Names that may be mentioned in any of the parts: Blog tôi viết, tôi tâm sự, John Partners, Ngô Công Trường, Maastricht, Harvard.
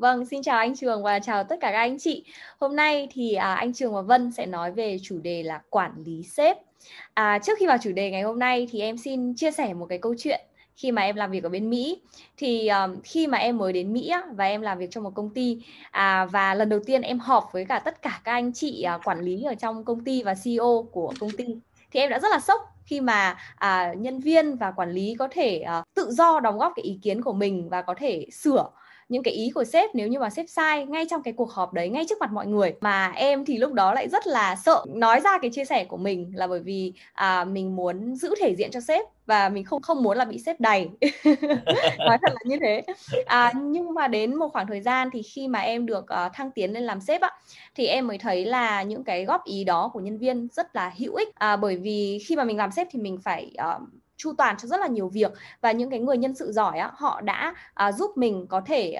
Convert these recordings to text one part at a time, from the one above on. Vâng, xin chào anh Trường và chào tất cả các anh chị. Hôm nay thì anh Trường và Vân sẽ nói về chủ đề là quản lý sếp. Trước khi vào chủ đề ngày hôm nay thì em xin chia sẻ một cái câu chuyện. Khi mà em làm việc ở bên Mỹ thì khi mà em mới đến Mỹ á, và em làm việc trong một công ty và lần đầu tiên em họp với cả tất cả các anh chị quản lý ở trong công ty và CEO của công ty, thì em đã rất là sốc khi mà nhân viên và quản lý có thể tự do đóng góp cái ý kiến của mình và có thể sửa những cái ý của sếp nếu như mà sếp sai ngay trong cái cuộc họp đấy, ngay trước mặt mọi người. Mà em thì lúc đó lại rất là sợ nói ra cái chia sẻ của mình, là bởi vì mình muốn giữ thể diện cho sếp và mình không muốn là bị sếp đày. Nói thật là như thế. Nhưng mà đến một khoảng thời gian thì khi mà em được thăng tiến lên làm sếp á, thì em mới thấy là những cái góp ý đó của nhân viên rất là hữu ích, bởi vì khi mà mình làm sếp thì mình phải chu toàn cho rất là nhiều việc, và những cái người nhân sự giỏi á, họ đã giúp mình có thể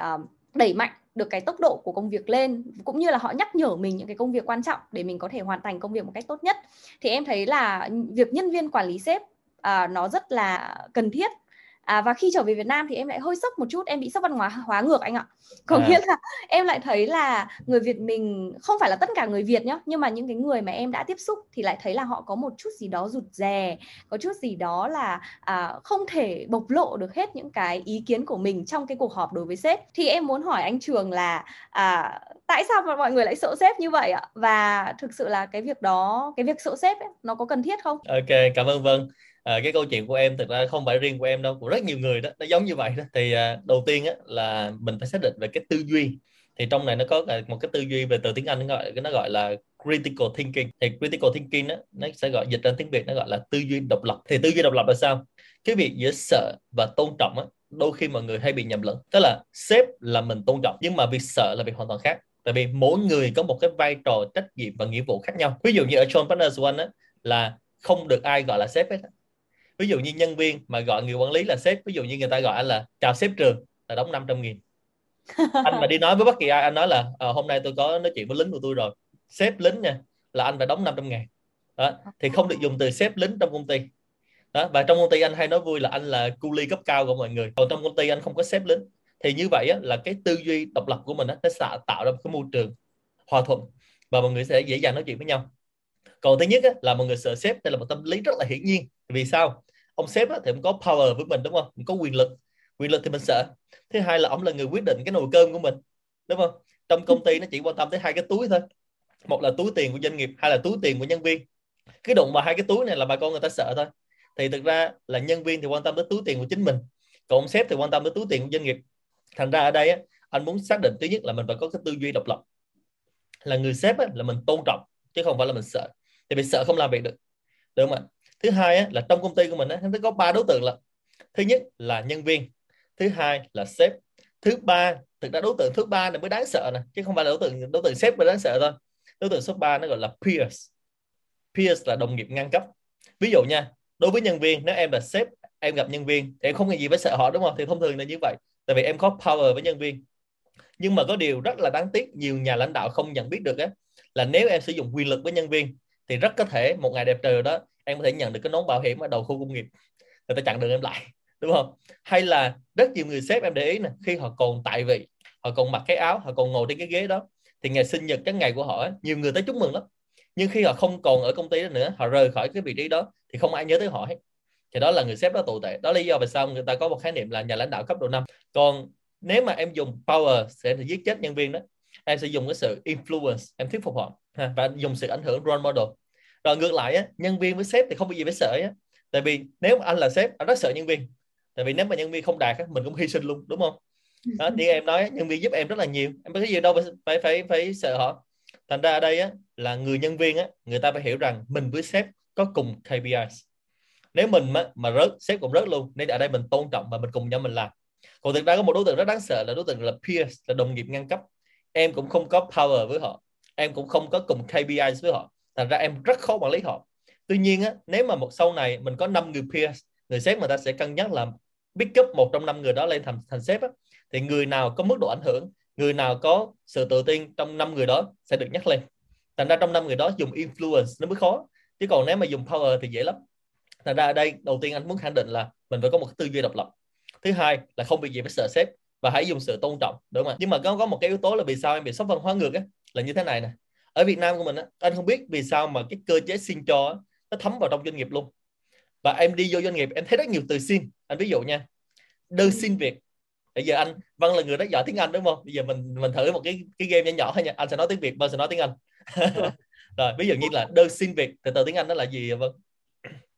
đẩy mạnh được cái tốc độ của công việc lên, cũng như là họ nhắc nhở mình những cái công việc quan trọng để mình có thể hoàn thành công việc một cách tốt nhất. Thì em thấy là việc nhân viên quản lý sếp nó rất là cần thiết. Và khi trở về Việt Nam thì em lại hơi sốc một chút, em bị sốc văn hóa ngược anh ạ. Có nghĩa là em lại thấy là người Việt mình, không phải là tất cả người Việt nhá, nhưng mà những cái người mà em đã tiếp xúc thì lại thấy là họ có một chút gì đó rụt rè, có chút gì đó là không thể bộc lộ được hết những cái ý kiến của mình trong cái cuộc họp đối với sếp. Thì em muốn hỏi anh Trường là tại sao mà mọi người lại sợ sếp như vậy ạ? Và thực sự là cái việc đó, cái việc sợ sếp ấy, nó có cần thiết không? Ok, cảm ơn Vân. Cái câu chuyện của em thực ra không phải riêng của em đâu, của rất nhiều người đó, nó giống như vậy đó. Thì đầu tiên á, là mình phải xác định về cái tư duy. Thì trong này nó có một cái tư duy về từ tiếng Anh nó gọi là critical thinking. Thì critical thinking á, nó sẽ gọi dịch ra tiếng Việt nó gọi là tư duy độc lập. Thì tư duy độc lập là sao? Cái việc giữa sợ và tôn trọng á, đôi khi mọi người hay bị nhầm lẫn. Tức là sếp là mình tôn trọng, nhưng mà việc sợ là việc hoàn toàn khác. Tại vì mỗi người có một cái vai trò, trách nhiệm và nghĩa vụ khác nhau. Ví dụ như ở John Partners One á, là không được ai gọi là sếp hết. Ví dụ như nhân viên mà gọi người quản lý là sếp, ví dụ như người ta gọi anh là chào sếp Trường, là đóng 500.000. Anh mà đi nói với bất kỳ ai, anh nói là hôm nay tôi có nói chuyện với lính của tôi rồi, sếp lính nha, là anh phải đóng 500.000. Đó, thì không được dùng từ sếp lính trong công ty. Đó, và trong công ty anh hay nói vui là anh là cu ly cấp cao của mọi người. Còn trong công ty anh không có sếp lính. Thì như vậy á, là cái tư duy độc lập của mình á, nó sẽ tạo ra một cái môi trường hòa thuận và mọi người sẽ dễ dàng nói chuyện với nhau. Còn thứ nhất á, là mọi người sợ sếp, đây là một tâm lý rất là hiển nhiên. Vì sao? Ông sếp á, thì ông có power với mình, đúng không? Ông có quyền lực thì mình sợ. Thứ hai là ông là người quyết định cái nồi cơm của mình, đúng không? Trong công ty nó chỉ quan tâm tới hai cái túi thôi, một là túi tiền của doanh nghiệp, hai là túi tiền của nhân viên. Cứ đụng vào hai cái túi này là bà con người ta sợ thôi. Thì thực ra là nhân viên thì quan tâm tới túi tiền của chính mình, còn ông sếp thì quan tâm tới túi tiền của doanh nghiệp. Thành ra ở đây á, anh muốn xác định thứ nhất là mình phải có cái tư duy độc lập, là người sếp á, là mình tôn trọng chứ không phải là mình sợ, thì vì sợ không làm việc được, đúng không ạ? Thứ hai á, là trong công ty của mình á, nó có 3 đối tượng. Là thứ nhất là nhân viên, thứ hai là sếp, thứ ba, thực ra đối tượng thứ ba này mới đáng sợ nè, chứ không phải là đối tượng sếp mới đáng sợ thôi. Đối tượng số 3 nó gọi là peers, là đồng nghiệp ngang cấp. Ví dụ nha, đối với nhân viên, nếu em là sếp, em gặp nhân viên thì em không có gì phải sợ họ, đúng không? Thì thông thường là như vậy, tại vì em có power với nhân viên. Nhưng mà có điều rất là đáng tiếc, nhiều nhà lãnh đạo không nhận biết được á, là nếu em sử dụng quyền lực với nhân viên thì rất có thể một ngày đẹp trời đó em có thể nhận được cái nón bảo hiểm ở đầu khu công nghiệp, người ta chặn đường em lại, đúng không? Hay là rất nhiều người sếp em để ý nè, khi họ còn tại vị, họ còn mặc cái áo, họ còn ngồi trên cái ghế đó, thì ngày sinh nhật, các ngày của họ nhiều người tới chúc mừng lắm, nhưng khi họ không còn ở công ty đó nữa, họ rời khỏi cái vị trí đó thì không ai nhớ tới họ hết. Thì đó là người sếp đó tồi tệ. Đó là lý do vì sao người ta có một khái niệm là nhà lãnh đạo cấp độ 5. Còn nếu mà em dùng power sẽ giết chết nhân viên đó. Em sẽ dùng cái sự influence, em thuyết phục họ, và dùng sự ảnh hưởng, role model. Rồi ngược lại á, nhân viên với sếp thì không có gì phải sợ á, tại vì nếu anh là sếp, anh rất sợ nhân viên, tại vì nếu mà nhân viên không đạt á, mình cũng hy sinh luôn, đúng không? Đó, như em nói, nhân viên giúp em rất là nhiều, em có gì đâu phải sợ họ. Thành ra ở đây á, là người nhân viên á, người ta phải hiểu rằng mình với sếp có cùng KPIs. Nếu mình mà rớt, sếp cũng rớt luôn. Nên ở đây mình tôn trọng và mình cùng nhau mình làm. Còn thực ra có một đối tượng rất đáng sợ là đối tượng là peers, là đồng nghiệp ngang cấp. Em cũng không có power với họ, em cũng không có cùng KPIs với họ, thành ra em rất khó quản lý họ. Tuy nhiên á, nếu mà một sau này mình có 5 người peers, người sếp người ta sẽ cân nhắc là pick up một trong 5 người đó lên thành sếp á, thì người nào có mức độ ảnh hưởng, người nào có sự tự tin trong 5 người đó sẽ được nhắc lên. Thành ra trong 5 người đó dùng influence nó mới khó, chứ còn nếu mà dùng power thì dễ lắm. Thành ra ở đây đầu tiên anh muốn khẳng định là mình phải có một tư duy độc lập. Thứ hai là không bị gì phải sợ sếp. và hãy dùng sự tôn trọng, đúng không ạ? Nhưng mà có một cái yếu tố là vì sao em bị sốc văn hóa ngược ấy, là như thế này nè. Ở Việt Nam của mình á, anh không biết vì sao mà cái cơ chế xin cho á, nó thấm vào trong doanh nghiệp luôn. Và em đi vô doanh nghiệp em thấy rất nhiều từ xin. Anh ví dụ nha, đơn xin việc. Bây giờ anh Văn là người rất giỏi tiếng Anh đúng không? Bây giờ mình thử một cái game nhỏ nhỏ thôi nha. Anh sẽ nói tiếng Việt, Văn sẽ nói tiếng Anh. Rồi ví dụ như là đơn xin việc, từ tiếng Anh đó là gì Văn?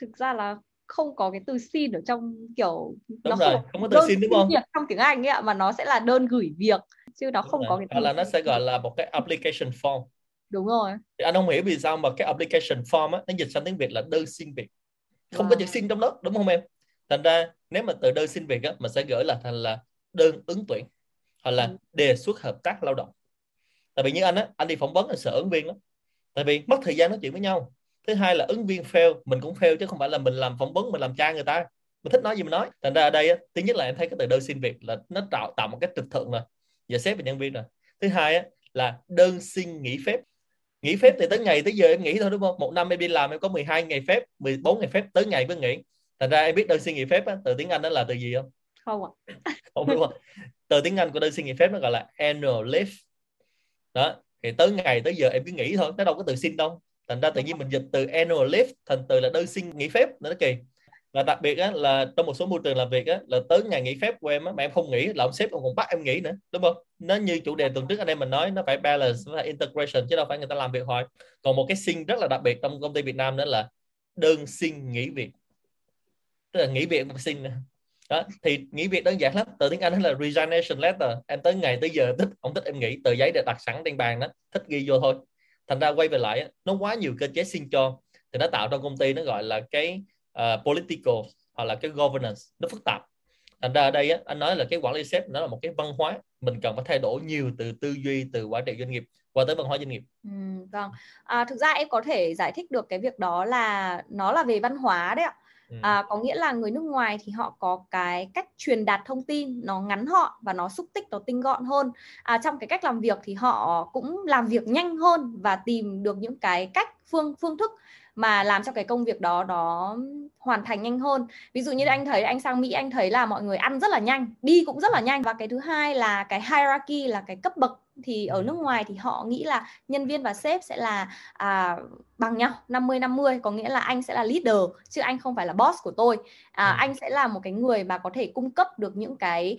Thực ra là không có cái từ xin ở trong kiểu nó không có từ xin đúng không? Trong tiếng Anh ấy, mà nó sẽ là đơn gửi việc chứ nó không có cái từ. Là nó sẽ gọi là một cái application form. Đúng rồi. Thì anh không hiểu vì sao mà cái application form á, nó dịch sang tiếng Việt là đơn xin việc. Không có chữ xin trong đó đúng không em? Thành ra nếu mà từ đơn xin việc á, mình sẽ gửi là thành là đơn ứng tuyển hoặc là đề xuất hợp tác lao động. Tại vì như anh á, anh đi phỏng vấn là sợ ứng viên lắm. Tại vì mất thời gian nói chuyện với nhau. Thứ hai là ứng viên fail, mình cũng fail chứ không phải là mình làm phỏng vấn, mình làm cha người ta. Mình thích nói gì mình nói. Thành ra ở đây á, thứ nhất là em thấy cái từ đơn xin việc là nó tạo một cái trừu tượng rồi, giờ xếp về nhân viên rồi. Thứ hai á, là đơn xin nghỉ phép. Nghỉ phép thì tới ngày tới giờ em nghỉ thôi đúng không? Một năm em đi làm em có 12 ngày phép, 14 ngày phép, tới ngày mới nghỉ. Thành ra em biết đơn xin nghỉ phép á, từ tiếng Anh đó là từ gì không? Không ạ. Không đúng không? Từ tiếng Anh của đơn xin nghỉ phép nó gọi là annual leave. Đó, thì tới ngày tới giờ em cứ nghỉ thôi, nó đâu có từ xin đâu. Thành ra tự nhiên mình dịch từ annual leave thành từ là đơn xin nghỉ phép nữa đó kì. Và đặc biệt á, là trong một số môi trường làm việc á, là tới ngày nghỉ phép của em á, mà em không nghỉ là ông sếp ông còn bắt em nghỉ nữa, đúng không? Nó như chủ đề tuần trước anh em mình nói, nó phải balance, nó phải integration chứ đâu phải người ta làm việc hoài. Còn một cái xin rất là đặc biệt trong công ty Việt Nam nữa là đơn xin nghỉ việc, tức là nghỉ việc mà xin đó. Thì nghỉ việc đơn giản lắm, từ tiếng Anh là resignation letter. Em tới ngày tới giờ thích ông thích em nghỉ, tờ giấy để đặt sẵn trên bàn đó, thích ghi vô thôi. Thành ra quay về lại á, nó quá nhiều cơ chế xin cho thì nó tạo trong công ty nó gọi là cái political hoặc là cái governance nó phức tạp. Thành ra ở đây á, anh nói là cái quản lý sếp nó là một cái văn hóa, mình cần phải thay đổi nhiều từ tư duy, từ quản trị doanh nghiệp qua tới văn hóa doanh nghiệp. Vâng, thực ra em có thể giải thích được cái việc đó là nó là về văn hóa đấy ạ. Có nghĩa là người nước ngoài thì họ có cái cách truyền đạt thông tin nó ngắn họ và nó xúc tích, nó tinh gọn hơn. Trong cái cách làm việc thì họ cũng làm việc nhanh hơn và tìm được những cái cách phương thức mà làm cho cái công việc đó nó hoàn thành nhanh hơn. Ví dụ như anh thấy, anh sang Mỹ anh thấy là mọi người ăn rất là nhanh, đi cũng rất là nhanh. Và cái thứ hai là cái hierarchy, là cái cấp bậc. Thì ở nước ngoài thì họ nghĩ là nhân viên và sếp sẽ là bằng nhau, 50-50. Có nghĩa là anh sẽ là leader chứ anh không phải là boss của tôi. Anh sẽ là một cái người mà có thể cung cấp được những cái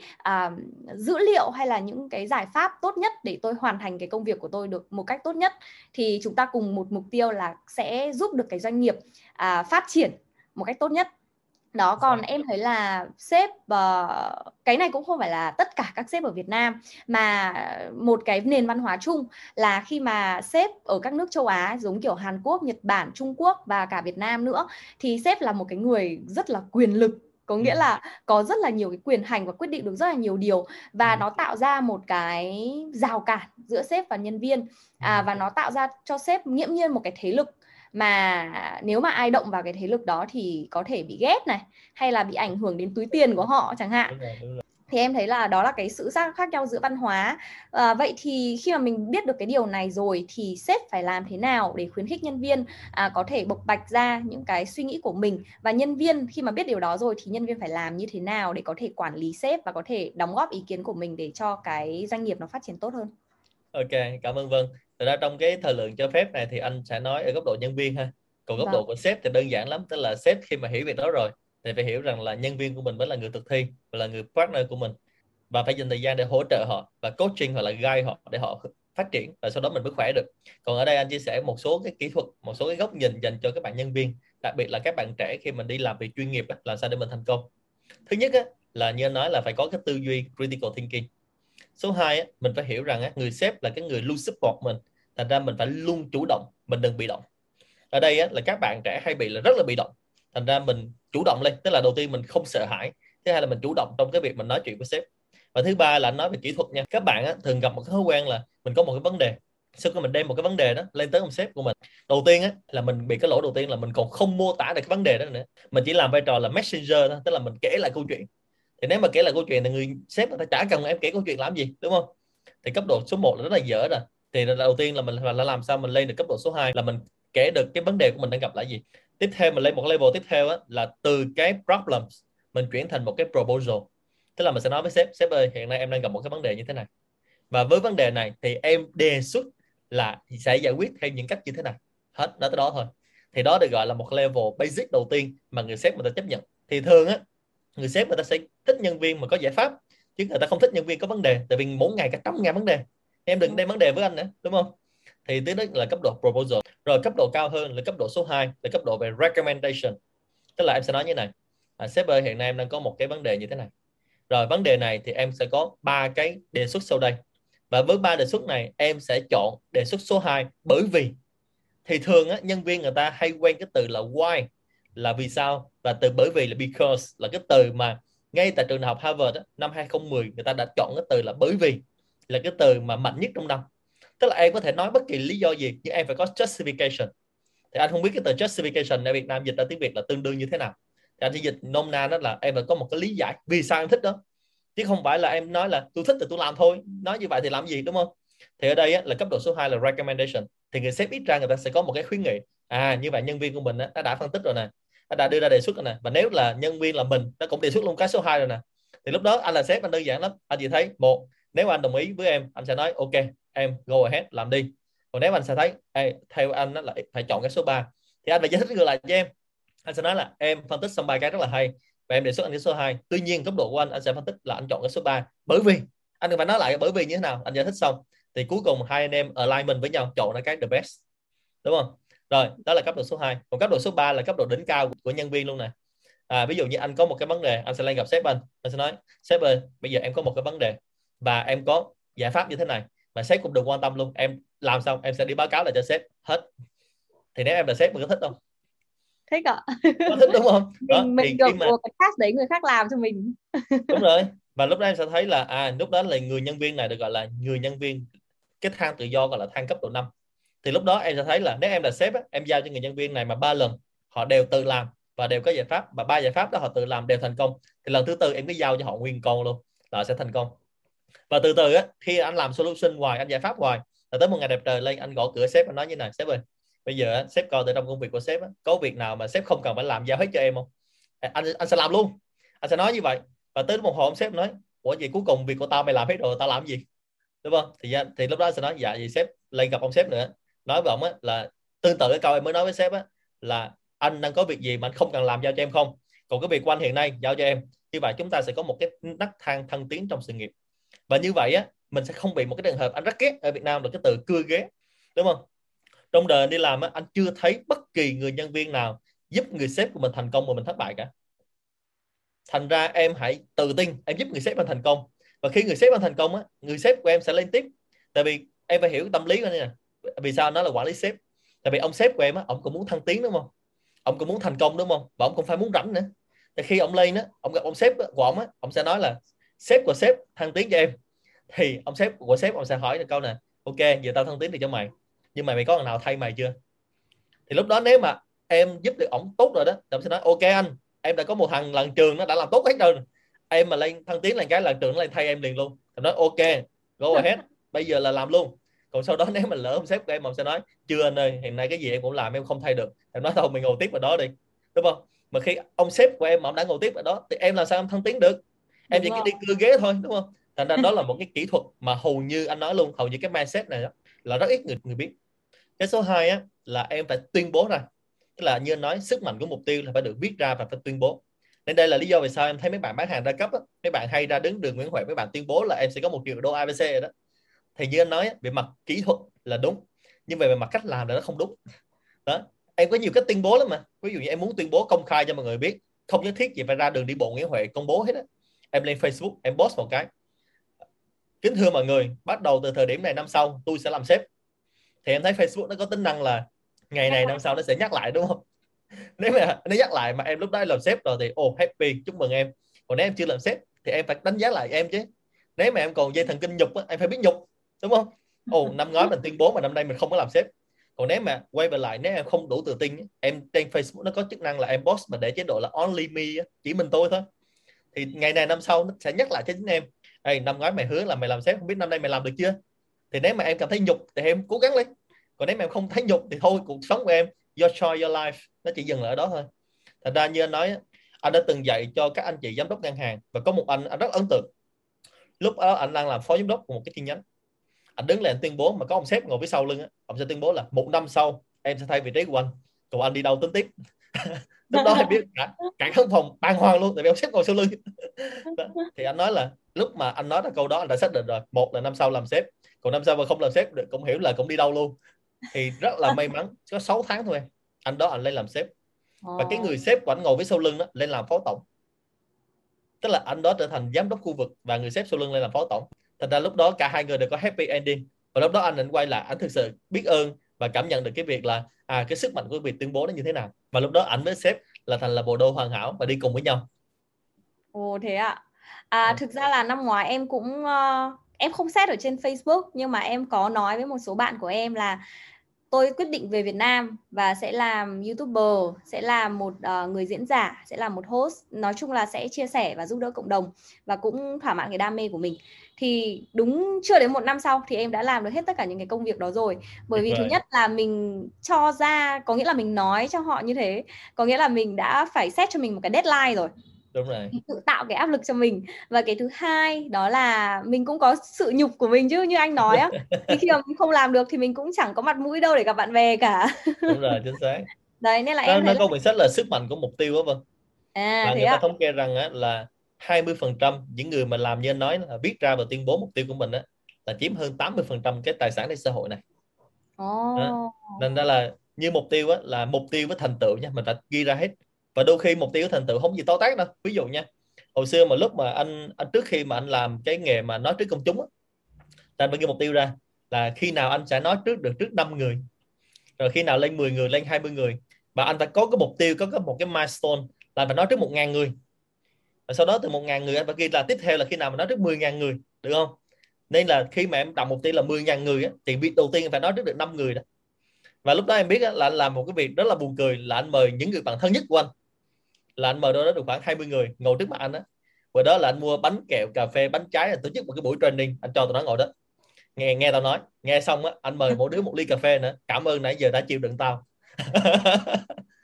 dữ liệu hay là những cái giải pháp tốt nhất để tôi hoàn thành cái công việc của tôi được một cách tốt nhất. Thì chúng ta cùng một mục tiêu là sẽ giúp được cái doanh nghiệp phát triển một cách tốt nhất. Đó, còn em thấy là sếp, cái này cũng không phải là tất cả các sếp ở Việt Nam, mà một cái nền văn hóa chung là khi mà sếp ở các nước châu Á giống kiểu Hàn Quốc, Nhật Bản, Trung Quốc và cả Việt Nam nữa, thì sếp là một cái người rất là quyền lực. Có nghĩa là có rất là nhiều cái quyền hành và quyết định được rất là nhiều điều. Và nó tạo ra một cái rào cản giữa sếp và nhân viên. Và nó tạo ra cho sếp nghiễm nhiên một cái thế lực mà nếu mà ai động vào cái thế lực đó thì có thể bị ghét này, hay là bị ảnh hưởng đến túi tiền của họ chẳng hạn. Đúng rồi. Thì em thấy là đó là cái sự khác nhau giữa văn hóa. Vậy thì khi mà mình biết được cái điều này rồi thì sếp phải làm thế nào để khuyến khích nhân viên có thể bộc bạch ra những cái suy nghĩ của mình, và nhân viên khi mà biết điều đó rồi thì nhân viên phải làm như thế nào để có thể quản lý sếp và có thể đóng góp ý kiến của mình để cho cái doanh nghiệp nó phát triển tốt hơn? Ok, cảm ơn Vân. Thật ra trong cái thời lượng cho phép này thì anh sẽ nói ở góc độ nhân viên ha. Còn góc độ của sếp thì đơn giản lắm, tức là sếp khi mà hiểu việc đó rồi thì phải hiểu rằng là nhân viên của mình mới là người thực thi và là người partner của mình, và phải dành thời gian để hỗ trợ họ và coaching hoặc là guide họ để họ phát triển, và sau đó mình mới khỏe được. Còn ở đây anh chia sẻ một số cái kỹ thuật, một số cái góc nhìn dành cho các bạn nhân viên, đặc biệt là các bạn trẻ khi mình đi làm việc chuyên nghiệp, làm sao để mình thành công. Thứ nhất là như anh nói là phải có cái tư duy critical thinking. Số 2, mình phải hiểu rằng người sếp là cái người luôn support mình. Thành ra mình phải luôn chủ động, mình đừng bị động. Ở đây là các bạn trẻ hay bị là rất là bị động. Thành ra mình chủ động lên, tức là đầu tiên mình không sợ hãi. Thứ hai là mình chủ động trong cái việc mình nói chuyện với sếp. Và thứ ba là anh nói về kỹ thuật nha. Các bạn thường gặp một cái thói quen là mình có một cái vấn đề, sau khi mình đem một cái vấn đề đó lên tới ông sếp của mình. Đầu tiên là mình bị cái lỗi đầu tiên là mình còn không mô tả được cái vấn đề đó nữa. Mình chỉ làm vai trò là messenger thôi, tức là mình kể lại câu chuyện. Thì nếu mà kể là câu chuyện thì người sếp người ta chả cần em kể câu chuyện làm gì, đúng không? Thì cấp độ số 1 là rất là dở rồi. Thì đầu tiên là mình là làm sao mình lên được cấp độ số 2 là mình kể được cái vấn đề của mình đang gặp là gì. Tiếp theo mình lên một level tiếp theo là từ cái problems mình chuyển thành một cái proposal. Tức là mình sẽ nói với sếp: sếp ơi, hiện nay em đang gặp một cái vấn đề như thế này, và với vấn đề này thì em đề xuất là sẽ giải quyết theo những cách như thế này. Hết, nói tới đó thôi. Thì đó được gọi là một level basic đầu tiên mà người sếp người ta chấp nhận. Thì thường á, người sếp người ta sẽ thích nhân viên mà có giải pháp, chứ người ta không thích nhân viên có vấn đề. Tại vì mỗi ngày cả 100.000 vấn đề, em đừng đem vấn đề với anh nữa, đúng không? Thì tới đó là cấp độ proposal. Rồi cấp độ cao hơn là cấp độ số 2, là cấp độ về recommendation. Tức là em sẽ nói như này: sếp ơi, hiện nay em đang có một cái vấn đề như thế này. Rồi vấn đề này thì em sẽ có 3 cái đề xuất sau đây, và với 3 đề xuất này em sẽ chọn đề xuất số 2. Bởi vì thì thường á, nhân viên người ta hay quen cái từ là why, là vì sao, và từ bởi vì là because, là cái từ mà ngay tại trường đại học Harvard á, năm 2010 người ta đã chọn cái từ là bởi vì, là cái từ mà mạnh nhất trong năm. Tức là em có thể nói bất kỳ lý do gì, nhưng em phải có justification. Thì anh không biết cái từ justification ở Việt Nam dịch ra tiếng Việt là tương đương như thế nào. Thì anh chỉ dịch nôm na đó là em phải có một cái lý giải vì sao em thích đó, chứ không phải là em nói là tôi thích thì tôi làm thôi. Nói như vậy thì làm gì, đúng không? Thì ở đây á, là cấp độ số 2 là recommendation. Thì người sếp ít ra người ta sẽ có một cái khuyến nghị. À, như vậy nhân viên của mình á, nó đã phân tích rồi nè, nó đã đưa ra đề xuất rồi nè, và nếu là nhân viên là mình, nó cũng đề xuất luôn cái số 2 rồi nè. Thì lúc đó anh là sếp, anh đơn giản lắm. Anh chỉ thấy một, nếu anh đồng ý với em, anh sẽ nói ok, em go ahead, làm đi. Còn nếu anh sẽ thấy theo anh là phải chọn cái số 3, thì anh phải giải thích ngược lại cho em. Anh sẽ nói là em phân tích xong 3 cái rất là hay, và em đề xuất anh cái số 2. Tuy nhiên cấp độ của anh sẽ phân tích là anh chọn cái số 3. Bởi vì, anh đừng phải nói lại bởi vì như thế nào. Anh giải thích xong thì cuối cùng hai anh em alignment với nhau, chọn ra cái the best, đúng không? Rồi, đó là cấp độ số 2. Còn cấp độ số 3 là cấp độ đỉnh cao của nhân viên luôn nè. Ví dụ như anh có một cái vấn đề, anh sẽ lên gặp sếp anh sẽ nói: sếp ơi, bây giờ em có một cái vấn đề và em có giải pháp như thế này, mà sếp cũng đừng quan tâm luôn, em làm xong em sẽ đi báo cáo lại cho sếp. Hết. Thì nếu em là sếp mình có thích không? Thích ạ. Có thích đúng không? Đó, mình gộp mà... cái task đấy người khác làm cho mình. Đúng rồi. Và lúc đó em sẽ thấy là lúc đó là người nhân viên này được gọi là người nhân viên cái thang tự do, gọi là thang cấp độ 5. Thì lúc đó em sẽ thấy là nếu em là sếp á, em giao cho người nhân viên này mà 3 lần họ đều tự làm và đều có giải pháp, và 3 giải pháp đó họ tự làm đều thành công, thì lần thứ tư em cứ giao cho họ nguyên con luôn là họ sẽ thành công. Và từ từ á, khi anh làm solution hoài, anh giải pháp hoài, là tới một ngày đẹp trời lên, anh gõ cửa sếp, anh nói như này: sếp ơi, bây giờ sếp coi từ trong công việc của sếp có việc nào mà sếp không cần phải làm, giao hết cho em không? Anh sẽ làm luôn. Anh sẽ nói như vậy. Và tới một hồi ông sếp nói: ủa vậy cuối cùng việc của tao mày làm hết rồi, tao làm gì, đúng không? Thì lúc đó anh sẽ nói: dạ vậy sếp, lên gặp ông sếp nữa, nói với ông là tương tự cái câu em mới nói với sếp là anh đang có việc gì mà anh không cần làm, giao cho em không? Còn cái việc của anh hiện nay giao cho em. Như vậy chúng ta sẽ có một cái nấc thang thăng tiến trong sự nghiệp. Và như vậy á, mình sẽ không bị một cái trường hợp anh rất ghét ở Việt Nam là cái từ cưa ghé, đúng không? Trong đời đi làm á, anh chưa thấy bất kỳ người nhân viên nào giúp người sếp của mình thành công mà mình thất bại cả. Thành ra em hãy tự tin, em giúp người sếp mình thành công. Và khi người sếp mình thành công á, người sếp của em sẽ lên tiếp. Tại vì em phải hiểu tâm lý của anh nè. Vì sao nó là quản lý sếp? Tại vì ông sếp của em á, ông cũng muốn thăng tiến đúng không? Ông cũng muốn thành công đúng không? Và ông cũng phải muốn rảnh nữa. Thì khi ông lên á, ông gặp ông sếp của ông á, ông sẽ nói là sếp của sếp thăng tiến cho em. Thì ông sếp của sếp ông sẽ hỏi được câu nè: ok, giờ tao thăng tiến được cho mày, nhưng mà mày có thằng nào thay mày chưa? Thì lúc đó nếu mà em giúp được ổng tốt rồi đó, thì ông sẽ nói: ok anh, em đã có một thằng lần trường nó đã làm tốt hết rồi, em mà lên thăng tiến lên cái lần trường nó lên thay em liền luôn. Thì nói ok, go ahead, bây giờ là làm luôn. Còn sau đó nếu mà lỡ ông sếp của em, ông sẽ nói: chưa anh ơi, hiện nay cái gì em cũng làm, em không thay được. Em nói thôi mình ngồi tiếp vào đó đi, đúng không? Mà khi ông sếp của em mà ông đã ngồi tiếp vào đó thì em làm sao em thăng tiến được? Em chỉ đi cưa ghế thôi, đúng không? Thành ra đó là một cái kỹ thuật mà hầu như anh nói luôn, hầu như cái mindset này đó, là rất ít người biết. Cái số 2 á, là em phải tuyên bố ra. Tức là như anh nói, sức mạnh của mục tiêu là phải được viết ra và phải tuyên bố. Nên đây là lý do vì sao em thấy mấy bạn bán hàng đa cấp á, mấy bạn hay ra đứng đường Nguyễn Huệ, mấy bạn tuyên bố là em sẽ có $1 triệu ABC rồi đó. Thì như anh nói á, về mặt kỹ thuật là đúng, nhưng về mặt cách làm là nó không đúng đó. Em có nhiều cách tuyên bố lắm mà. Ví dụ như em muốn tuyên bố công khai cho mọi người biết, không nhất thiết gì phải ra đường đi bộ Nguyễn Huệ công bố hết á. Em lên Facebook, em post một cái: kính thưa mọi người, bắt đầu từ thời điểm này năm sau tôi sẽ làm sếp. Thì em thấy Facebook nó có tính năng là ngày này năm sau nó sẽ nhắc lại, đúng không? Nếu mà nó nhắc lại mà em lúc đó làm sếp rồi thì happy, chúc mừng em. Còn nếu em chưa làm sếp thì em phải đánh giá lại em chứ. Nếu mà em còn dây thần kinh nhục á, em phải biết nhục, đúng không? Năm ngoái mình tuyên bố mà năm nay mình không có làm sếp. Còn nếu mà quay về lại, nếu em không đủ tự tin, em trên Facebook nó có chức năng là em post mà để chế độ là only me, chỉ mình tôi thôi. Thì ngày này năm sau nó sẽ nhắc lại cho chính em: năm ngoái mày hứa là mày làm sếp, không biết năm nay mày làm được chưa? Thì nếu mà em cảm thấy nhục thì em cố gắng lên. Còn nếu mà em không thấy nhục thì thôi, cuộc sống của em, your choice, your life, nó chỉ dừng lại ở đó thôi. Thành ra như anh nói, Anh đã từng dạy cho các anh chị giám đốc ngân hàng, và có một anh rất ấn tượng. Lúc đó anh đang làm phó giám đốc của một cái chi nhánh. Anh đứng lên tuyên bố, mà có ông sếp ngồi phía sau lưng, ông sẽ tuyên bố là 1 năm sau em sẽ thay vị trí của anh, còn anh đi đâu tính tiếp. Lúc đó em biết cả khán phòng bàng hoàng luôn, tại vì ông sếp ngồi sau lưng. Thì anh nói là lúc mà anh nói ra câu đó, anh đã xác định rồi, 1 là năm sau làm sếp, còn 5 sau mà không làm sếp được, cũng hiểu là cũng đi đâu luôn. Thì rất là may mắn, có 6 tháng thôi anh đó anh lên làm sếp. Và cái người sếp của anh ngồi phía sau lưng đó lên làm phó tổng, tức là anh đó trở thành giám đốc khu vực và người sếp sau lưng lên làm phó tổng. Thành ra lúc đó cả hai người đều có happy ending. Và lúc đó anh quay lại, anh thực sự biết ơn và cảm nhận được cái việc là cái sức mạnh của việc tuyên bố nó như thế nào. Và lúc đó anh với sếp là thành là bộ đôi hoàn hảo và đi cùng với nhau. Ồ thế ạ. Thực ra là năm ngoái em cũng em không xét ở trên Facebook, nhưng mà em có nói với một số bạn của em là tôi quyết định về Việt Nam và sẽ làm YouTuber, sẽ làm một người diễn giả, sẽ làm một host. Nói chung là sẽ chia sẻ và giúp đỡ cộng đồng và cũng thỏa mãn cái đam mê của mình. Thì đúng chưa đến 1 năm sau thì em đã làm được hết tất cả những cái công việc đó rồi. Bởi vì thứ nhất là mình cho ra, có nghĩa là mình nói cho họ như thế, có nghĩa là mình đã phải set cho mình một cái deadline rồi. Đúng rồi. Tự tạo cái áp lực cho mình. Và cái thứ hai đó là mình cũng có sự nhục của mình chứ, như anh nói á, thì khi mà mình không làm được thì mình cũng chẳng có mặt mũi đâu để gặp bạn bè cả. Đúng rồi, chính xác. Đấy, nên là em thấy nó có rất là sức mạnh của mục tiêu đó. Vâng. Và người ta thống kê rằng á, là 20% những người mà làm như anh nói là viết ra và tuyên bố mục tiêu của mình á, là chiếm hơn 80% cái tài sản trên xã hội này. Nên đó là như mục tiêu á, là mục tiêu với thành tựu nha, mình phải ghi ra hết. Và đôi khi mục tiêu thành tựu không gì to tát đâu. Ví dụ nha, hồi xưa mà lúc mà anh trước khi mà anh làm cái nghề mà nói trước công chúng á, anh phải ghi mục tiêu ra là khi nào anh sẽ nói được trước 5 người, rồi khi nào lên 10 người, lên 20 người. Và anh phải có cái mục tiêu, có một cái milestone là phải nói trước 1.000 người. Và sau đó từ 1.000 người anh phải ghi là tiếp theo là khi nào mà nói trước 10.000 người, được không? Nên là khi mà em đặt mục tiêu là 10.000 người á, thì việc đầu tiên phải nói trước được 5 người đó. Và lúc đó em biết á, là anh làm một cái việc rất là buồn cười, là anh mời những người bạn thân nhất của anh, là anh mời đó được khoảng 20 người ngồi trước mặt anh đó. Và đó là anh mua bánh kẹo, cà phê, bánh trái, là tổ chức một cái buổi training. Anh cho tụi nó ngồi đó, nghe tao nói. Nghe xong á, anh mời mỗi đứa 1 ly cà phê nữa. Cảm ơn nãy giờ đã chịu đựng tao.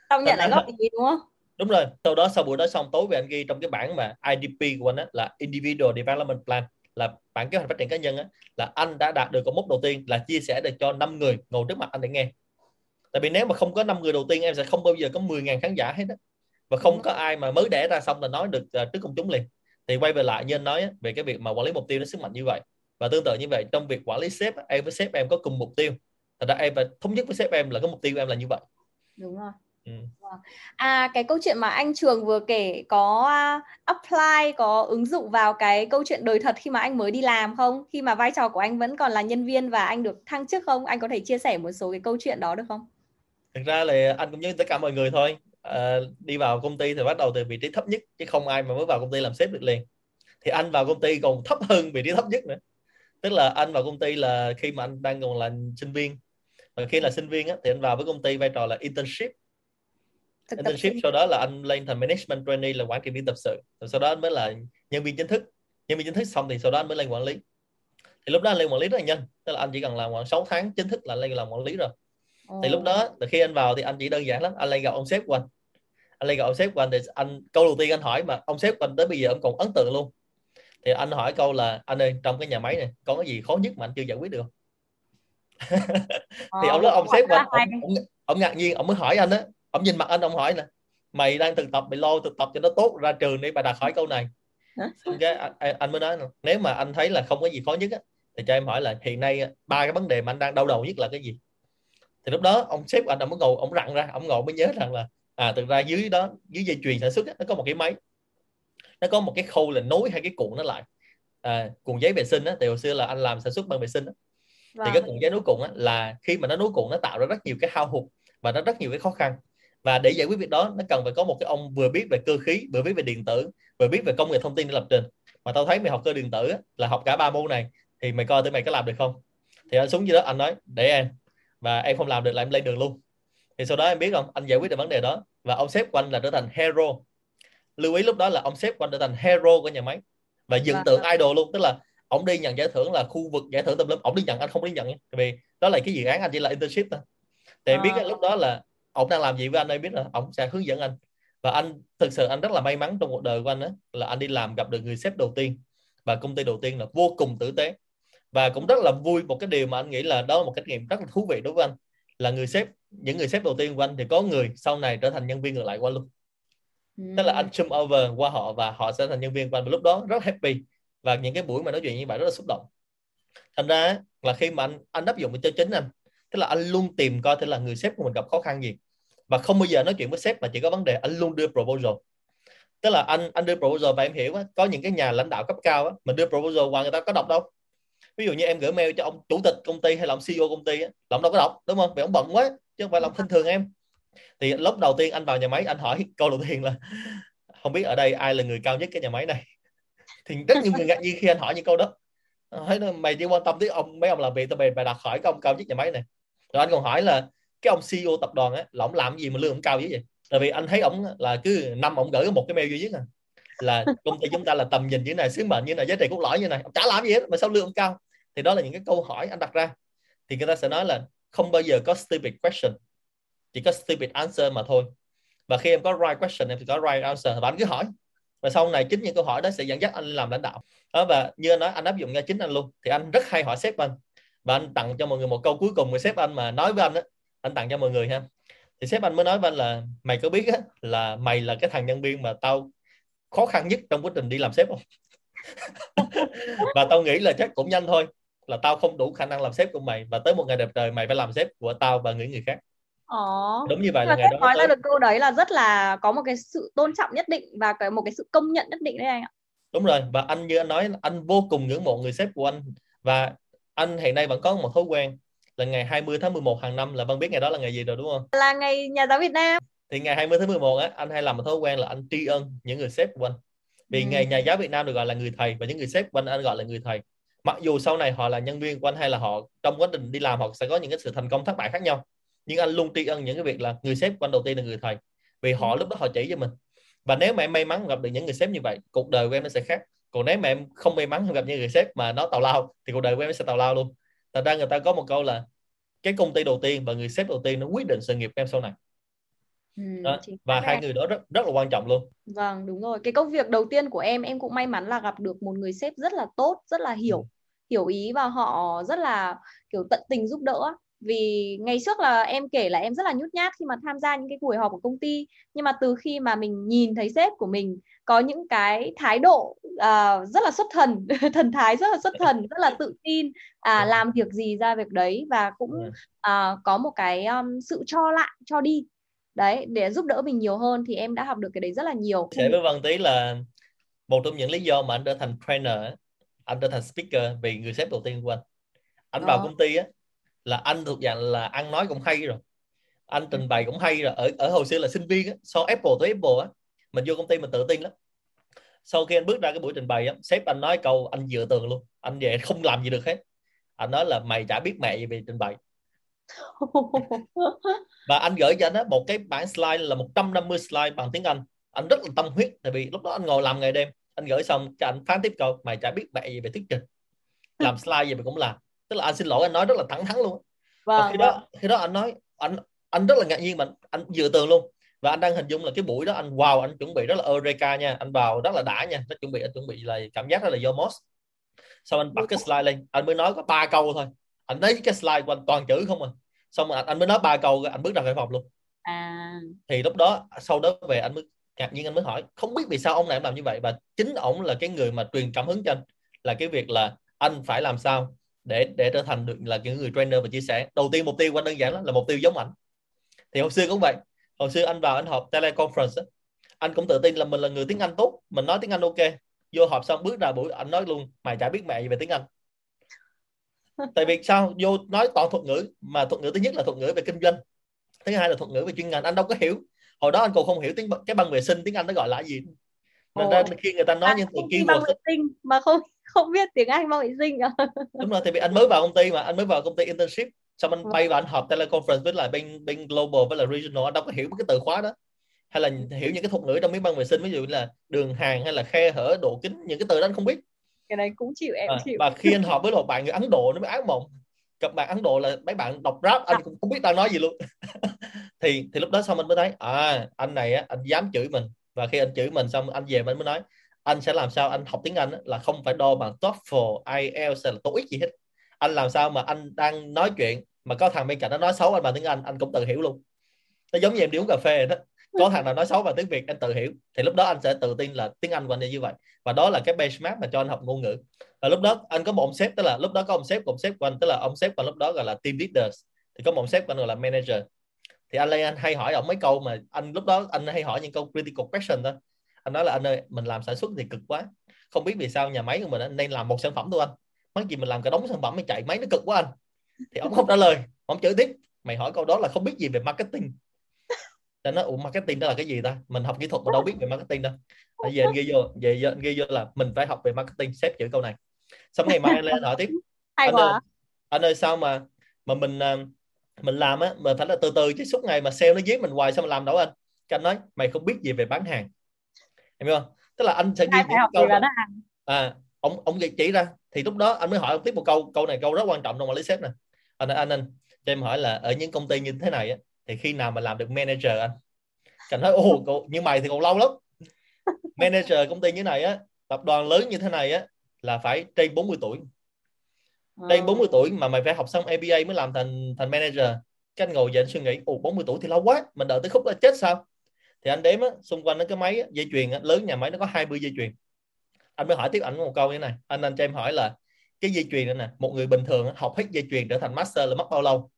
Tao nhận lại góp ý, đúng không? Đúng rồi. Sau đó sau buổi đó xong, tối về anh ghi trong cái bảng mà IDP của anh á, là Individual Development Plan, là bản kế hoạch phát triển cá nhân á, là anh đã đạt được cột mốc đầu tiên là chia sẻ được cho 5 người ngồi trước mặt anh để nghe. Tại vì nếu mà không có 5 người đầu tiên, em sẽ không bao giờ có 10.000 khán giả hết á. Và không có ai mà mới đẻ ra xong là nói được trước công chúng liền. Thì quay về lại như anh nói về cái việc mà quản lý mục tiêu nó sức mạnh như vậy. Và tương tự như vậy trong việc quản lý sếp, em với sếp em có cùng mục tiêu. Thật ra em phải thống nhất với sếp em là cái mục tiêu của em là như vậy. Đúng rồi. Cái câu chuyện mà anh Trường vừa kể có apply, có ứng dụng vào cái câu chuyện đời thật khi mà anh mới đi làm không? Khi mà vai trò của anh vẫn còn là nhân viên và anh được thăng chức không? Anh có thể chia sẻ một số cái câu chuyện đó được không? Thực ra là anh cũng như tất cả mọi người thôi. Đi vào công ty thì bắt đầu từ vị trí thấp nhất, chứ không ai mà mới vào công ty làm sếp được liền. Thì anh vào công ty còn thấp hơn vị trí thấp nhất nữa. Tức là anh vào công ty là khi mà anh đang còn là sinh viên. Và khi là sinh viên á, thì anh vào với công ty vai trò là internship. Internship sau đó là anh lên thành management trainee, là quản trị viên tập sự. Rồi sau đó anh mới là nhân viên chính thức. Nhân viên chính thức xong thì sau đó anh mới lên quản lý. Thì lúc đó anh lên quản lý rất là nhanh. Tức là anh chỉ cần làm khoảng 6 tháng chính thức là anh lên làm quản lý rồi. Thì lúc đó từ khi anh vào thì anh chỉ đơn giản lắm, anh lên gặp ông sếp của anh. Anh lên gặp ông sếp của anh thì anh câu đầu tiên anh hỏi mà ông sếp của anh tới bây giờ ông còn ấn tượng luôn. Thì anh hỏi câu là anh ơi, trong cái nhà máy này có cái gì khó nhất mà anh chưa giải quyết được? Thì ông sếp của anh ông ngạc nhiên, ông mới hỏi anh á, ông nhìn mặt anh, ông hỏi nè, mày đang mày lo thực tập cho nó tốt ra trường đi, mày đặt hỏi câu này. Cái anh mới nói nếu mà anh thấy là không có gì khó nhất á, thì cho em hỏi là hiện nay 3 cái vấn đề mà anh đang đau đầu nhất là cái gì? Thì lúc đó ông sếp của anh mới ngồi, ông rặn ra, ông ngồi mới nhớ rằng là thực ra dưới đó, dưới dây chuyền sản xuất á, nó có một cái máy, nó có một cái khâu là nối hai cái cuộn nó lại, cuộn giấy vệ sinh á. Thì hồi xưa là anh làm sản xuất bằng vệ sinh á. Thì cái cuộn giấy nối cuộn á, là khi mà nó nối cuộn nó tạo ra rất nhiều cái hao hụt và nó rất nhiều cái khó khăn. Và để giải quyết việc đó, nó cần phải có một cái ông vừa biết về cơ khí, vừa biết về điện tử, vừa biết về công nghệ thông tin để lập trình. Mà tao thấy mày học cơ điện tử á, là học cả 3 môn này, thì mày coi tụi mày có làm được không? Thì anh xuống dưới đó, anh nói để em, và em không làm được là em lên đường luôn. Thì sau đó em biết không, anh giải quyết được vấn đề đó. Và ông sếp của anh là trở thành hero. Lưu ý lúc đó là ông sếp của anh trở thành hero của nhà máy và dựng tượng idol luôn. Tức là ông đi nhận giải thưởng là khu vực giải thưởng tùm lum, ông đi nhận, anh không đi nhận, vì đó là cái dự án anh chỉ là internship thôi. Thì em biết lúc đó là ông đang làm gì với anh, em biết là ông sẽ hướng dẫn anh. Và anh thực sự anh rất là may mắn trong cuộc đời của anh đó, là anh đi làm gặp được người sếp đầu tiên và công ty đầu tiên là vô cùng tử tế. Và cũng rất là vui, một cái điều mà anh nghĩ là đó là một kinh nghiệm rất là thú vị đối với anh, là người sếp, những người sếp đầu tiên của anh thì có người sau này trở thành nhân viên ngược lại qua luôn. Tức là anh jump over qua họ và họ sẽ thành nhân viên của anh, và lúc đó rất happy. Và những cái buổi mà nói chuyện như vậy rất là xúc động. Thành ra là khi mà anh áp dụng cho chính anh, tức là anh luôn tìm coi thế là người sếp của mình gặp khó khăn gì, và không bao giờ nói chuyện với sếp mà chỉ có vấn đề, anh luôn đưa proposal. Tức là anh đưa proposal và em hiểu á, có những cái nhà lãnh đạo cấp cao á, mình đưa proposal qua người ta có đọc đâu. Ví dụ như em gửi mail cho ông chủ tịch công ty hay là ông CEO công ty á, ông đâu có đọc, đúng không? Vì ông bận quá chứ không phải là ông thông thường em. Thì lúc đầu tiên anh vào nhà máy, anh hỏi câu đầu tiên là không biết ở đây ai là người cao nhất cái nhà máy này. Thì rất nhiều người ngạc nhiên khi anh hỏi những câu đó. Nói mày chỉ quan tâm tới ông, mấy ông làm việc tao bày đặt hỏi cái ông cao nhất nhà máy này. Rồi anh còn hỏi là cái ông CEO tập đoàn á, là ông làm gì mà lương ông cao dữ vậy? Tại vì anh thấy ông là cứ năm ông gửi một cái mail duy nhất à, là công ty chúng ta là tầm nhìn như này, sứ mệnh như này, giá trị cốt lõi như này, ông chả làm gì hết mà sao lương ông cao? Thì đó là những cái câu hỏi anh đặt ra. Thì người ta sẽ nói là không bao giờ có stupid question, chỉ có stupid answer mà thôi. Và khi em có right question, em thì có right answer, và anh cứ hỏi. Và sau này chính những câu hỏi đó sẽ dẫn dắt anh làm lãnh đạo đó. Và như anh nói, anh áp dụng ra chính anh luôn. Thì anh rất hay hỏi sếp anh. Và anh tặng cho mọi người một câu cuối cùng người sếp anh mà nói với anh đó, anh tặng cho mọi người ha. Thì sếp anh mới nói với anh là mày có biết á, là mày là cái thằng nhân viên mà tao khó khăn nhất trong quá trình đi làm sếp không? Và tao nghĩ là chắc cũng nhanh thôi, là tao không đủ khả năng làm sếp của mày, và tới một ngày đẹp trời mày phải làm sếp của tao và những người khác. Đúng như vậy là ngày đó nói ra được câu đấy là rất là có một cái sự tôn trọng nhất định và một cái sự công nhận nhất định đấy anh ạ. Đúng rồi, và anh như anh nói, anh vô cùng ngưỡng mộ người sếp của anh. Và anh hiện nay vẫn có một thói quen là ngày 20 tháng 11 hàng năm, là Vân biết ngày đó là ngày gì rồi đúng không? Là ngày Nhà giáo Việt Nam. Thì ngày 20 tháng 11 á, anh hay làm một thói quen là anh tri ân những người sếp của anh. Vì ngày Nhà giáo Việt Nam được gọi là người thầy, và những người sếp của anh gọi là người thầy. Mặc dù sau này họ là nhân viên của anh hay là họ trong quá trình đi làm họ sẽ có những cái sự thành công thất bại khác nhau, nhưng anh luôn tri ân những cái việc là người sếp của anh đầu tiên là người thầy, vì họ lúc đó họ chỉ cho mình. Và nếu mà em may mắn gặp được những người sếp như vậy, cuộc đời của em nó sẽ khác. Còn nếu mà em không may mắn gặp những người sếp mà nó tào lao thì cuộc đời của em sẽ tào lao luôn. Thật ra người ta có một câu là cái công ty đầu tiên và người sếp đầu tiên nó quyết định sự nghiệp của em sau này. Và hai người đó rất là quan trọng luôn. Vâng, đúng rồi. Cái công việc đầu tiên của em cũng may mắn là gặp được một người sếp rất là tốt, rất là hiểu ý, và họ rất là kiểu tận tình giúp đỡ. Vì ngày trước là em kể là em rất là nhút nhát khi mà tham gia những cái buổi họp của công ty. Nhưng mà từ khi mà mình nhìn thấy sếp của mình có những cái thái độ rất là xuất thần, thần thái rất là xuất thần, rất là tự tin, làm việc gì ra việc đấy, và cũng có một cái sự cho lại, cho đi đấy để giúp đỡ mình nhiều hơn, thì em đã học được cái đấy rất là nhiều. Sẽ với Văn tí là một trong những lý do mà anh trở thành trainer, anh trở thành speaker vì người sếp đầu tiên của anh. Anh vào công ty á, là anh thuộc dạng là ăn nói cũng hay rồi, anh trình bày cũng hay rồi. Ở hồi xưa là sinh viên á, so Apple tới Apple á, mình vô công ty mình tự tin lắm. Sau khi anh bước ra cái buổi trình bày á, sếp anh nói câu anh dựa tường luôn, anh về không làm gì được hết. Anh nói là mày chả biết mẹ gì về trình bày. Và anh gửi cho anh á một cái bản slide là 150 slide bằng tiếng Anh. Anh rất là tâm huyết, tại vì lúc đó anh ngồi làm ngày đêm. Anh gửi xong cho anh phán tiếp câu mày chả biết mẹ gì về thuyết trình, làm slide gì mà cũng làm. Tức là anh xin lỗi, anh nói rất là thẳng thắn luôn. Và khi đó anh nói, anh rất là ngạc nhiên mà anh dựa tường luôn. Và anh đang hình dung là cái buổi đó anh wow, anh chuẩn bị rất là eureka nha, anh vào rất là đã nha, anh chuẩn bị là cảm giác rất là do mos. Sau anh bật cái slide lên, anh mới nói có 3 câu thôi. Anh lấy cái slide của anh toàn chữ không à. Xong rồi anh mới nói 3 câu, anh bước ra khỏi phòng luôn. Thì lúc đó sau đó về anh mới ngạc nhiên, anh mới hỏi không biết vì sao ông này làm như vậy, và chính ổng là cái người mà truyền cảm hứng cho anh là cái việc là anh phải làm sao để trở thành được là cái người trainer và chia sẻ. Đầu tiên mục tiêu của anh đơn giản lắm, là mục tiêu giống ảnh. Thì hồi xưa cũng vậy, hồi xưa anh vào anh họp teleconference, anh cũng tự tin là mình là người tiếng Anh tốt, mình nói tiếng Anh ok. Vô họp xong bước ra buổi, anh nói luôn mày chả biết mẹ gì về tiếng Anh. Tại vì sao? Vô nói toàn thuật ngữ, mà thuật ngữ thứ nhất là thuật ngữ về kinh doanh, thứ hai là thuật ngữ về chuyên ngành, anh đâu có hiểu. Hồi đó anh còn không hiểu tiếng cái bằng vệ sinh tiếng Anh nó gọi là gì. Nên ra khi người ta nói những từ kia mà không biết tiếng Anh bằng vệ sinh à? Đúng rồi, tại vì anh mới vào công ty mà, anh mới vào công ty internship, xong anh bay và anh họp teleconference với lại bên global với lại regional, anh đâu có hiểu mấy cái từ khóa đó, hay là hiểu những cái thuật ngữ trong mấy băng vệ sinh, ví dụ như là đường hàng hay là khe hở độ kính, những cái từ đó anh không biết. Cái này cũng chịu em chịu. Và khi anh họp với một bạn người Ấn Độ, nó mới ác mộng. Các bạn Ấn Độ là mấy bạn đọc rap, anh cũng không biết đang nói gì luôn. thì lúc đó xong anh mới thấy anh này á, anh dám chửi mình, và khi anh chửi mình xong anh về mình mới nói anh sẽ làm sao anh học tiếng Anh là không phải đo bằng TOEFL, IELTS hay là TOEIC gì hết. Anh làm sao mà anh đang nói chuyện mà có thằng bên cạnh nó nói xấu anh bằng tiếng Anh cũng tự hiểu luôn. Nó giống như em đi uống cà phê đó, có thằng nào nói xấu bằng tiếng Việt anh tự hiểu, thì lúc đó anh sẽ tự tin là tiếng Anh của anh là như vậy. Và đó là cái benchmark mà cho anh học ngôn ngữ. Và lúc đó anh có một ông sếp, tức là lúc đó có ông sếp của anh, tức là ông sếp của anh lúc đó gọi là team leaders, thì có một ông sếp của anh gọi là manager. Thì anh lên anh hay hỏi ông mấy câu mà anh lúc đó anh hay hỏi những câu critical question đó. Anh nói là anh ơi, mình làm sản xuất thì cực quá, không biết vì sao nhà máy của mình nên làm một sản phẩm thôi anh, mắc gì mình làm cả đống sản phẩm mà chạy máy nó cực quá anh. Thì ông không trả lời, ông chửi tiếp, mày hỏi câu đó là không biết gì về marketing. Anh nói, marketing đó là cái gì ta, mình học kỹ thuật mà đâu biết về marketing đâu. Bây giờ anh ghi vô là mình phải học về marketing, sếp chửi câu này. Xong ngày mai anh lên hỏi tiếp, anh ơi sao mà mình làm á, mình phải là từ từ chứ suốt ngày mà sale nó giết mình hoài sao mình làm đâu anh. Cái anh nói mày không biết gì về bán hàng, em hiểu không? Tức là anh sẽ ghi những câu đó. Ông chỉ ra, thì lúc đó anh mới hỏi ông tiếp một câu rất quan trọng trong quản lý sếp nè. Anh cho em hỏi là ở những công ty như thế này á, thì khi nào mà làm được manager anh? Anh nói ồ, như mày thì còn lâu lắm. Manager công ty như này á, tập đoàn lớn như thế này á, là phải trên 40 tuổi. Trên 40 tuổi mà mày phải học xong MBA mới làm thành manager. Cái anh ngồi dậy anh suy nghĩ, 40 tuổi thì lâu quá, mình đợi tới khúc là chết sao? Thì anh đếm á, xung quanh nó cái máy á, dây chuyền á, lớn nhà máy nó có 20 dây chuyền. Anh mới hỏi tiếp ảnh một câu như thế này, anh cho em hỏi là cái dây chuyền này nè, một người bình thường học hết dây chuyền trở thành master là mất bao lâu?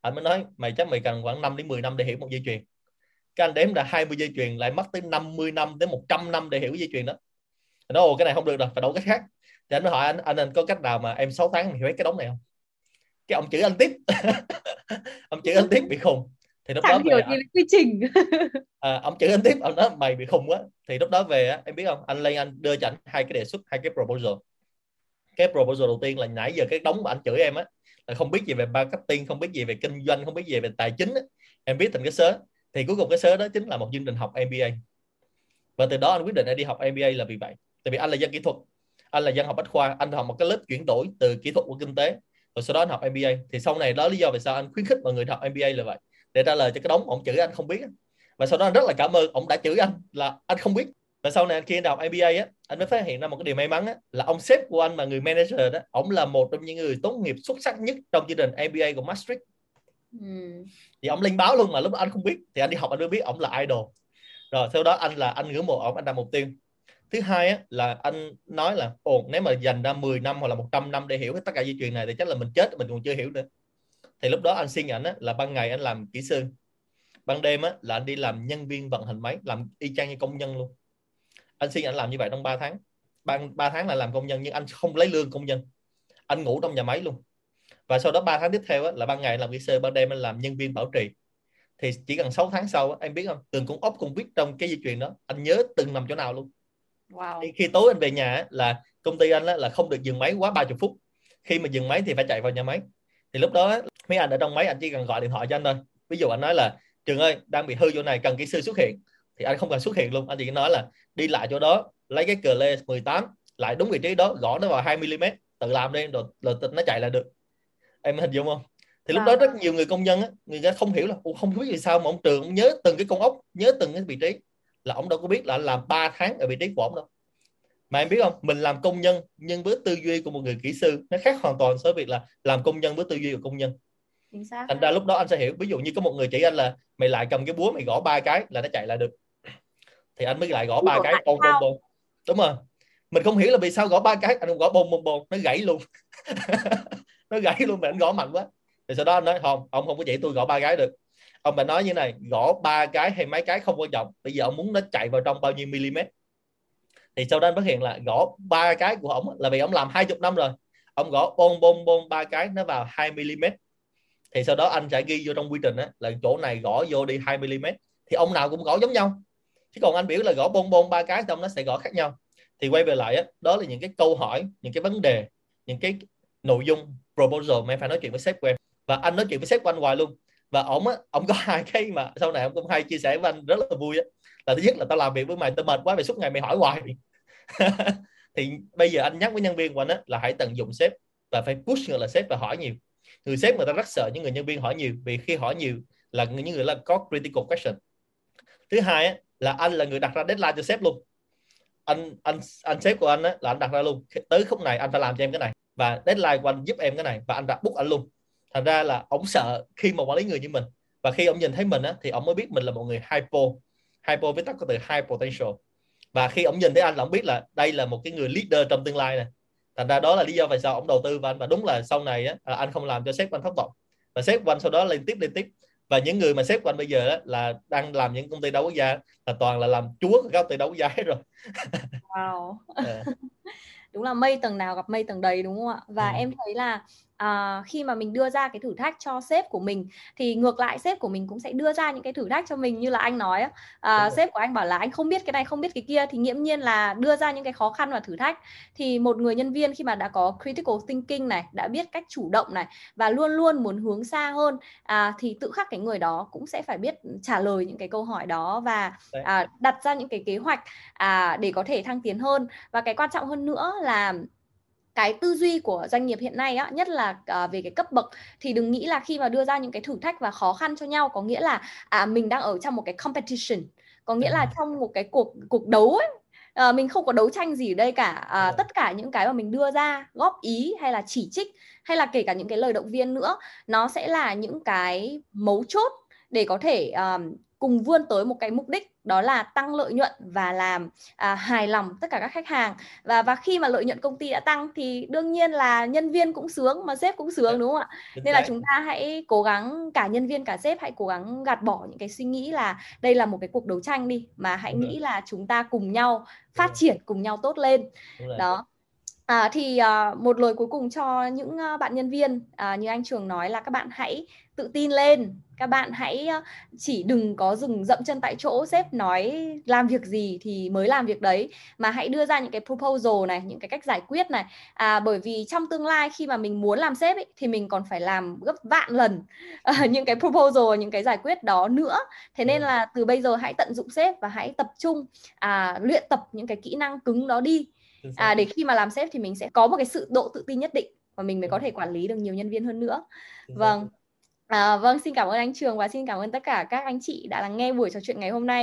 Anh mới nói mày chắc mày cần khoảng 5 đến 10 năm để hiểu một dây chuyền. Cái anh đếm ra 20 dây chuyền lại mất tới 50 năm đến 100 năm để hiểu dây chuyền đó. Anh nói cái này không được rồi, phải đổi cách khác. Thì anh mới hỏi anh có cách nào mà em 6 tháng mình hiểu hết cái đống này không? Cái ông chửi anh tiếp. Ông chửi anh tiếp bị khùng. Thì lúc đó về quy trình. Ông chửi anh tiếp, ông nói mày bị khùng quá. Thì lúc đó về á, em biết không, anh lên anh đưa cho anh hai cái đề xuất, hai cái proposal. Cái proposal đầu tiên là nãy giờ cái đống mà anh chửi em á, là không biết gì về marketing, không biết gì về kinh doanh, không biết gì về tài chính á. Em viết thành cái sớ. Thì cuối cùng cái sớ đó chính là một chương trình học MBA. Và từ đó anh quyết định đi học MBA là vì vậy. Tại vì anh là dân kỹ thuật, anh là dân học bách khoa, anh học một cái lớp chuyển đổi từ kỹ thuật qua kinh tế, rồi sau đó anh học MBA. Thì sau này đó lý do vì sao anh khuyến khích mọi người học MBA là vậy, để trả lời cho cái đống ông chửi anh không biết. Và sau đó anh rất là cảm ơn ông đã chửi anh là anh không biết. Và sau này khi anh học MBA á, anh mới phát hiện ra một cái điều may mắn á, là ông sếp của anh mà người manager đó, ông là một trong những người tốt nghiệp xuất sắc nhất trong chương trình MBA của Maastricht. Thì ông lên báo luôn mà lúc đó anh không biết, thì anh đi học anh mới biết ông là idol. Rồi sau đó anh ngưỡng mộ ông, anh đặt mục tiêu. Thứ hai á, là anh nói là nếu mà dành ra 10 năm hoặc là 100 năm để hiểu hết tất cả dây chuyền này thì chắc là mình chết, mình còn chưa hiểu nữa. Thì lúc đó anh suy nghĩ là ban ngày anh làm kỹ sư, ban đêm á, là anh đi làm nhân viên vận hành máy, làm y chang như công nhân luôn. Anh suy nghĩ anh làm như vậy trong 3 tháng. 3 tháng là làm công nhân nhưng anh không lấy lương công nhân, anh ngủ trong nhà máy luôn. Và sau đó 3 tháng tiếp theo á, là ban ngày anh làm kỹ sư, ban đêm anh làm nhân viên bảo trì. Thì chỉ cần 6 tháng sau á, em biết không, từng con ốc con vít trong cái dây chuyền đó anh nhớ từng nằm chỗ nào luôn. Wow. Khi tối anh về nhà á, là công ty anh á, là không được dừng máy quá 30 phút. Khi mà dừng máy thì phải chạy vào nhà máy. Thì lúc đó mấy anh ở trong máy anh chỉ cần gọi điện thoại cho anh thôi. Ví dụ anh nói là Trường ơi, đang bị hư chỗ này, cần kỹ sư xuất hiện. Thì anh không cần xuất hiện luôn, anh chỉ nói là đi lại chỗ đó, lấy cái cờ lê 18 lại đúng vị trí đó, gõ nó vào 2mm, tự làm đi rồi nó chạy là được. Em hình dung không? Thì lúc đó rất nhiều người công nhân á, người ta không hiểu là không biết vì sao mà ông Trường ông nhớ từng cái con ốc, nhớ từng cái vị trí, là ông đâu có biết là anh làm 3 tháng ở vị trí của ông đâu. Mà em biết không, mình làm công nhân nhưng với tư duy của một người kỹ sư nó khác hoàn toàn so với việc là làm công nhân với tư duy của công nhân. Thành ra lúc đó anh sẽ hiểu, ví dụ như có một người chỉ anh là mày lại cầm cái búa mày gõ 3 cái là nó chạy lại được, thì anh mới lại gõ 3 cái bông bông bông. Đúng rồi, mình không hiểu là vì sao gõ 3 cái anh không gõ bông bông bông, nó gãy luôn. Nó gãy luôn mà anh gõ mạnh quá. Thì sau đó anh nói không, ông không có chỉ tôi gõ 3 cái được, ông mà nói như này, gõ 3 cái hay mấy cái không quan trọng, bây giờ ông muốn nó chạy vào trong bao nhiêu mm. Thì sau đó anh phát hiện là gõ 3 cái của ông là vì ông làm 20 năm rồi, ông gõ bông bông bông 3 cái nó vào 2mm. Thì sau đó anh sẽ ghi vô trong quy trình á, là chỗ này gõ vô đi 2mm. Thì ông nào cũng gõ giống nhau, chứ còn anh biểu là gõ bông bông 3 cái xong nó sẽ gõ khác nhau. Thì quay về lại á, đó là những cái câu hỏi, những cái vấn đề, những cái nội dung proposal mà em phải nói chuyện với sếp của em. Và anh nói chuyện với sếp của anh hoài luôn. Và ông có hai cái mà sau này ông cũng hay chia sẻ với anh rất là vui á. Là thứ nhất là tao làm việc với mày tao mệt quá, mày suốt ngày mày hỏi hoài. Thì bây giờ anh nhắc với nhân viên của anh á, là hãy tận dụng sếp và phải push người là sếp và hỏi nhiều. Người sếp người ta rất sợ những người nhân viên hỏi nhiều, vì khi hỏi nhiều là những người là có critical question. Thứ hai là anh là người đặt ra deadline cho sếp luôn. Anh sếp của anh á, là anh đặt ra luôn, tới khúc này anh phải làm cho em cái này, và deadline của anh giúp em cái này, và anh đặt book anh luôn. Thành ra là ổng sợ khi mà quản lý người như mình, và khi ổng nhìn thấy mình á, thì ổng mới biết mình là một người hypo viết tắt có từ high potential. Và khi ổng nhìn thấy anh là ổng biết là đây là một cái người leader trong tương lai này. Thành ra đó là lý do tại sao ổng đầu tư vào anh, và đúng là sau này á, là anh không làm cho sếp của anh thất vọng, và sếp của anh sau đó lên tiếp. Và những người mà sếp của anh bây giờ đó là đang làm những công ty đa quốc gia, là toàn là làm chúa của các công ty đa quốc gia hết rồi. Wow. Đúng là mây tầng nào gặp mây tầng đầy, đúng không ạ? Và em thấy là khi mà mình đưa ra cái thử thách cho sếp của mình, thì ngược lại sếp của mình cũng sẽ đưa ra những cái thử thách cho mình. Như là anh nói, sếp của anh bảo là anh không biết cái này, không biết cái kia, thì nghiễm nhiên là đưa ra những cái khó khăn và thử thách. Thì một người nhân viên khi mà đã có critical thinking này, đã biết cách chủ động này, và luôn luôn muốn hướng xa hơn, thì tự khắc cái người đó cũng sẽ phải biết trả lời những cái câu hỏi đó, và đặt ra những cái kế hoạch để có thể thăng tiến hơn. Và cái quan trọng hơn nữa là cái tư duy của doanh nghiệp hiện nay á, nhất là về cái cấp bậc, thì đừng nghĩ là khi mà đưa ra những cái thử thách và khó khăn cho nhau có nghĩa là mình đang ở trong một cái competition, có nghĩa là trong một cái cuộc đấu ấy. Mình không có đấu tranh gì ở đây cả. Tất cả những cái mà mình đưa ra góp ý hay là chỉ trích, hay là kể cả những cái lời động viên nữa, nó sẽ là những cái mấu chốt để có thể cùng vươn tới một cái mục đích, đó là tăng lợi nhuận và làm hài lòng tất cả các khách hàng. Và khi mà lợi nhuận công ty đã tăng thì đương nhiên là nhân viên cũng sướng mà sếp cũng sướng, đúng không ạ? Nên là chúng ta hãy cố gắng, cả nhân viên cả sếp hãy cố gắng gạt bỏ những cái suy nghĩ là đây là một cái cuộc đấu tranh đi, mà hãy nghĩ là chúng ta cùng nhau phát triển, cùng nhau tốt lên. Đó. Một lời cuối cùng cho những bạn nhân viên, như anh Trường nói là các bạn hãy tự tin lên, các bạn hãy chỉ đừng có dậm chân tại chỗ, sếp nói làm việc gì thì mới làm việc đấy, mà hãy đưa ra những cái proposal này, những cái cách giải quyết này, bởi vì trong tương lai khi mà mình muốn làm sếp ấy, thì mình còn phải làm gấp vạn lần những cái proposal, những cái giải quyết đó nữa. Thế nên là từ bây giờ hãy tận dụng sếp và hãy tập trung luyện tập những cái kỹ năng cứng đó đi, để khi mà làm sếp thì mình sẽ có một cái sự độ tự tin nhất định, và mình mới có thể quản lý được nhiều nhân viên hơn nữa. Vâng, xin cảm ơn anh Trường và xin cảm ơn tất cả các anh chị đã lắng nghe buổi trò chuyện ngày hôm nay.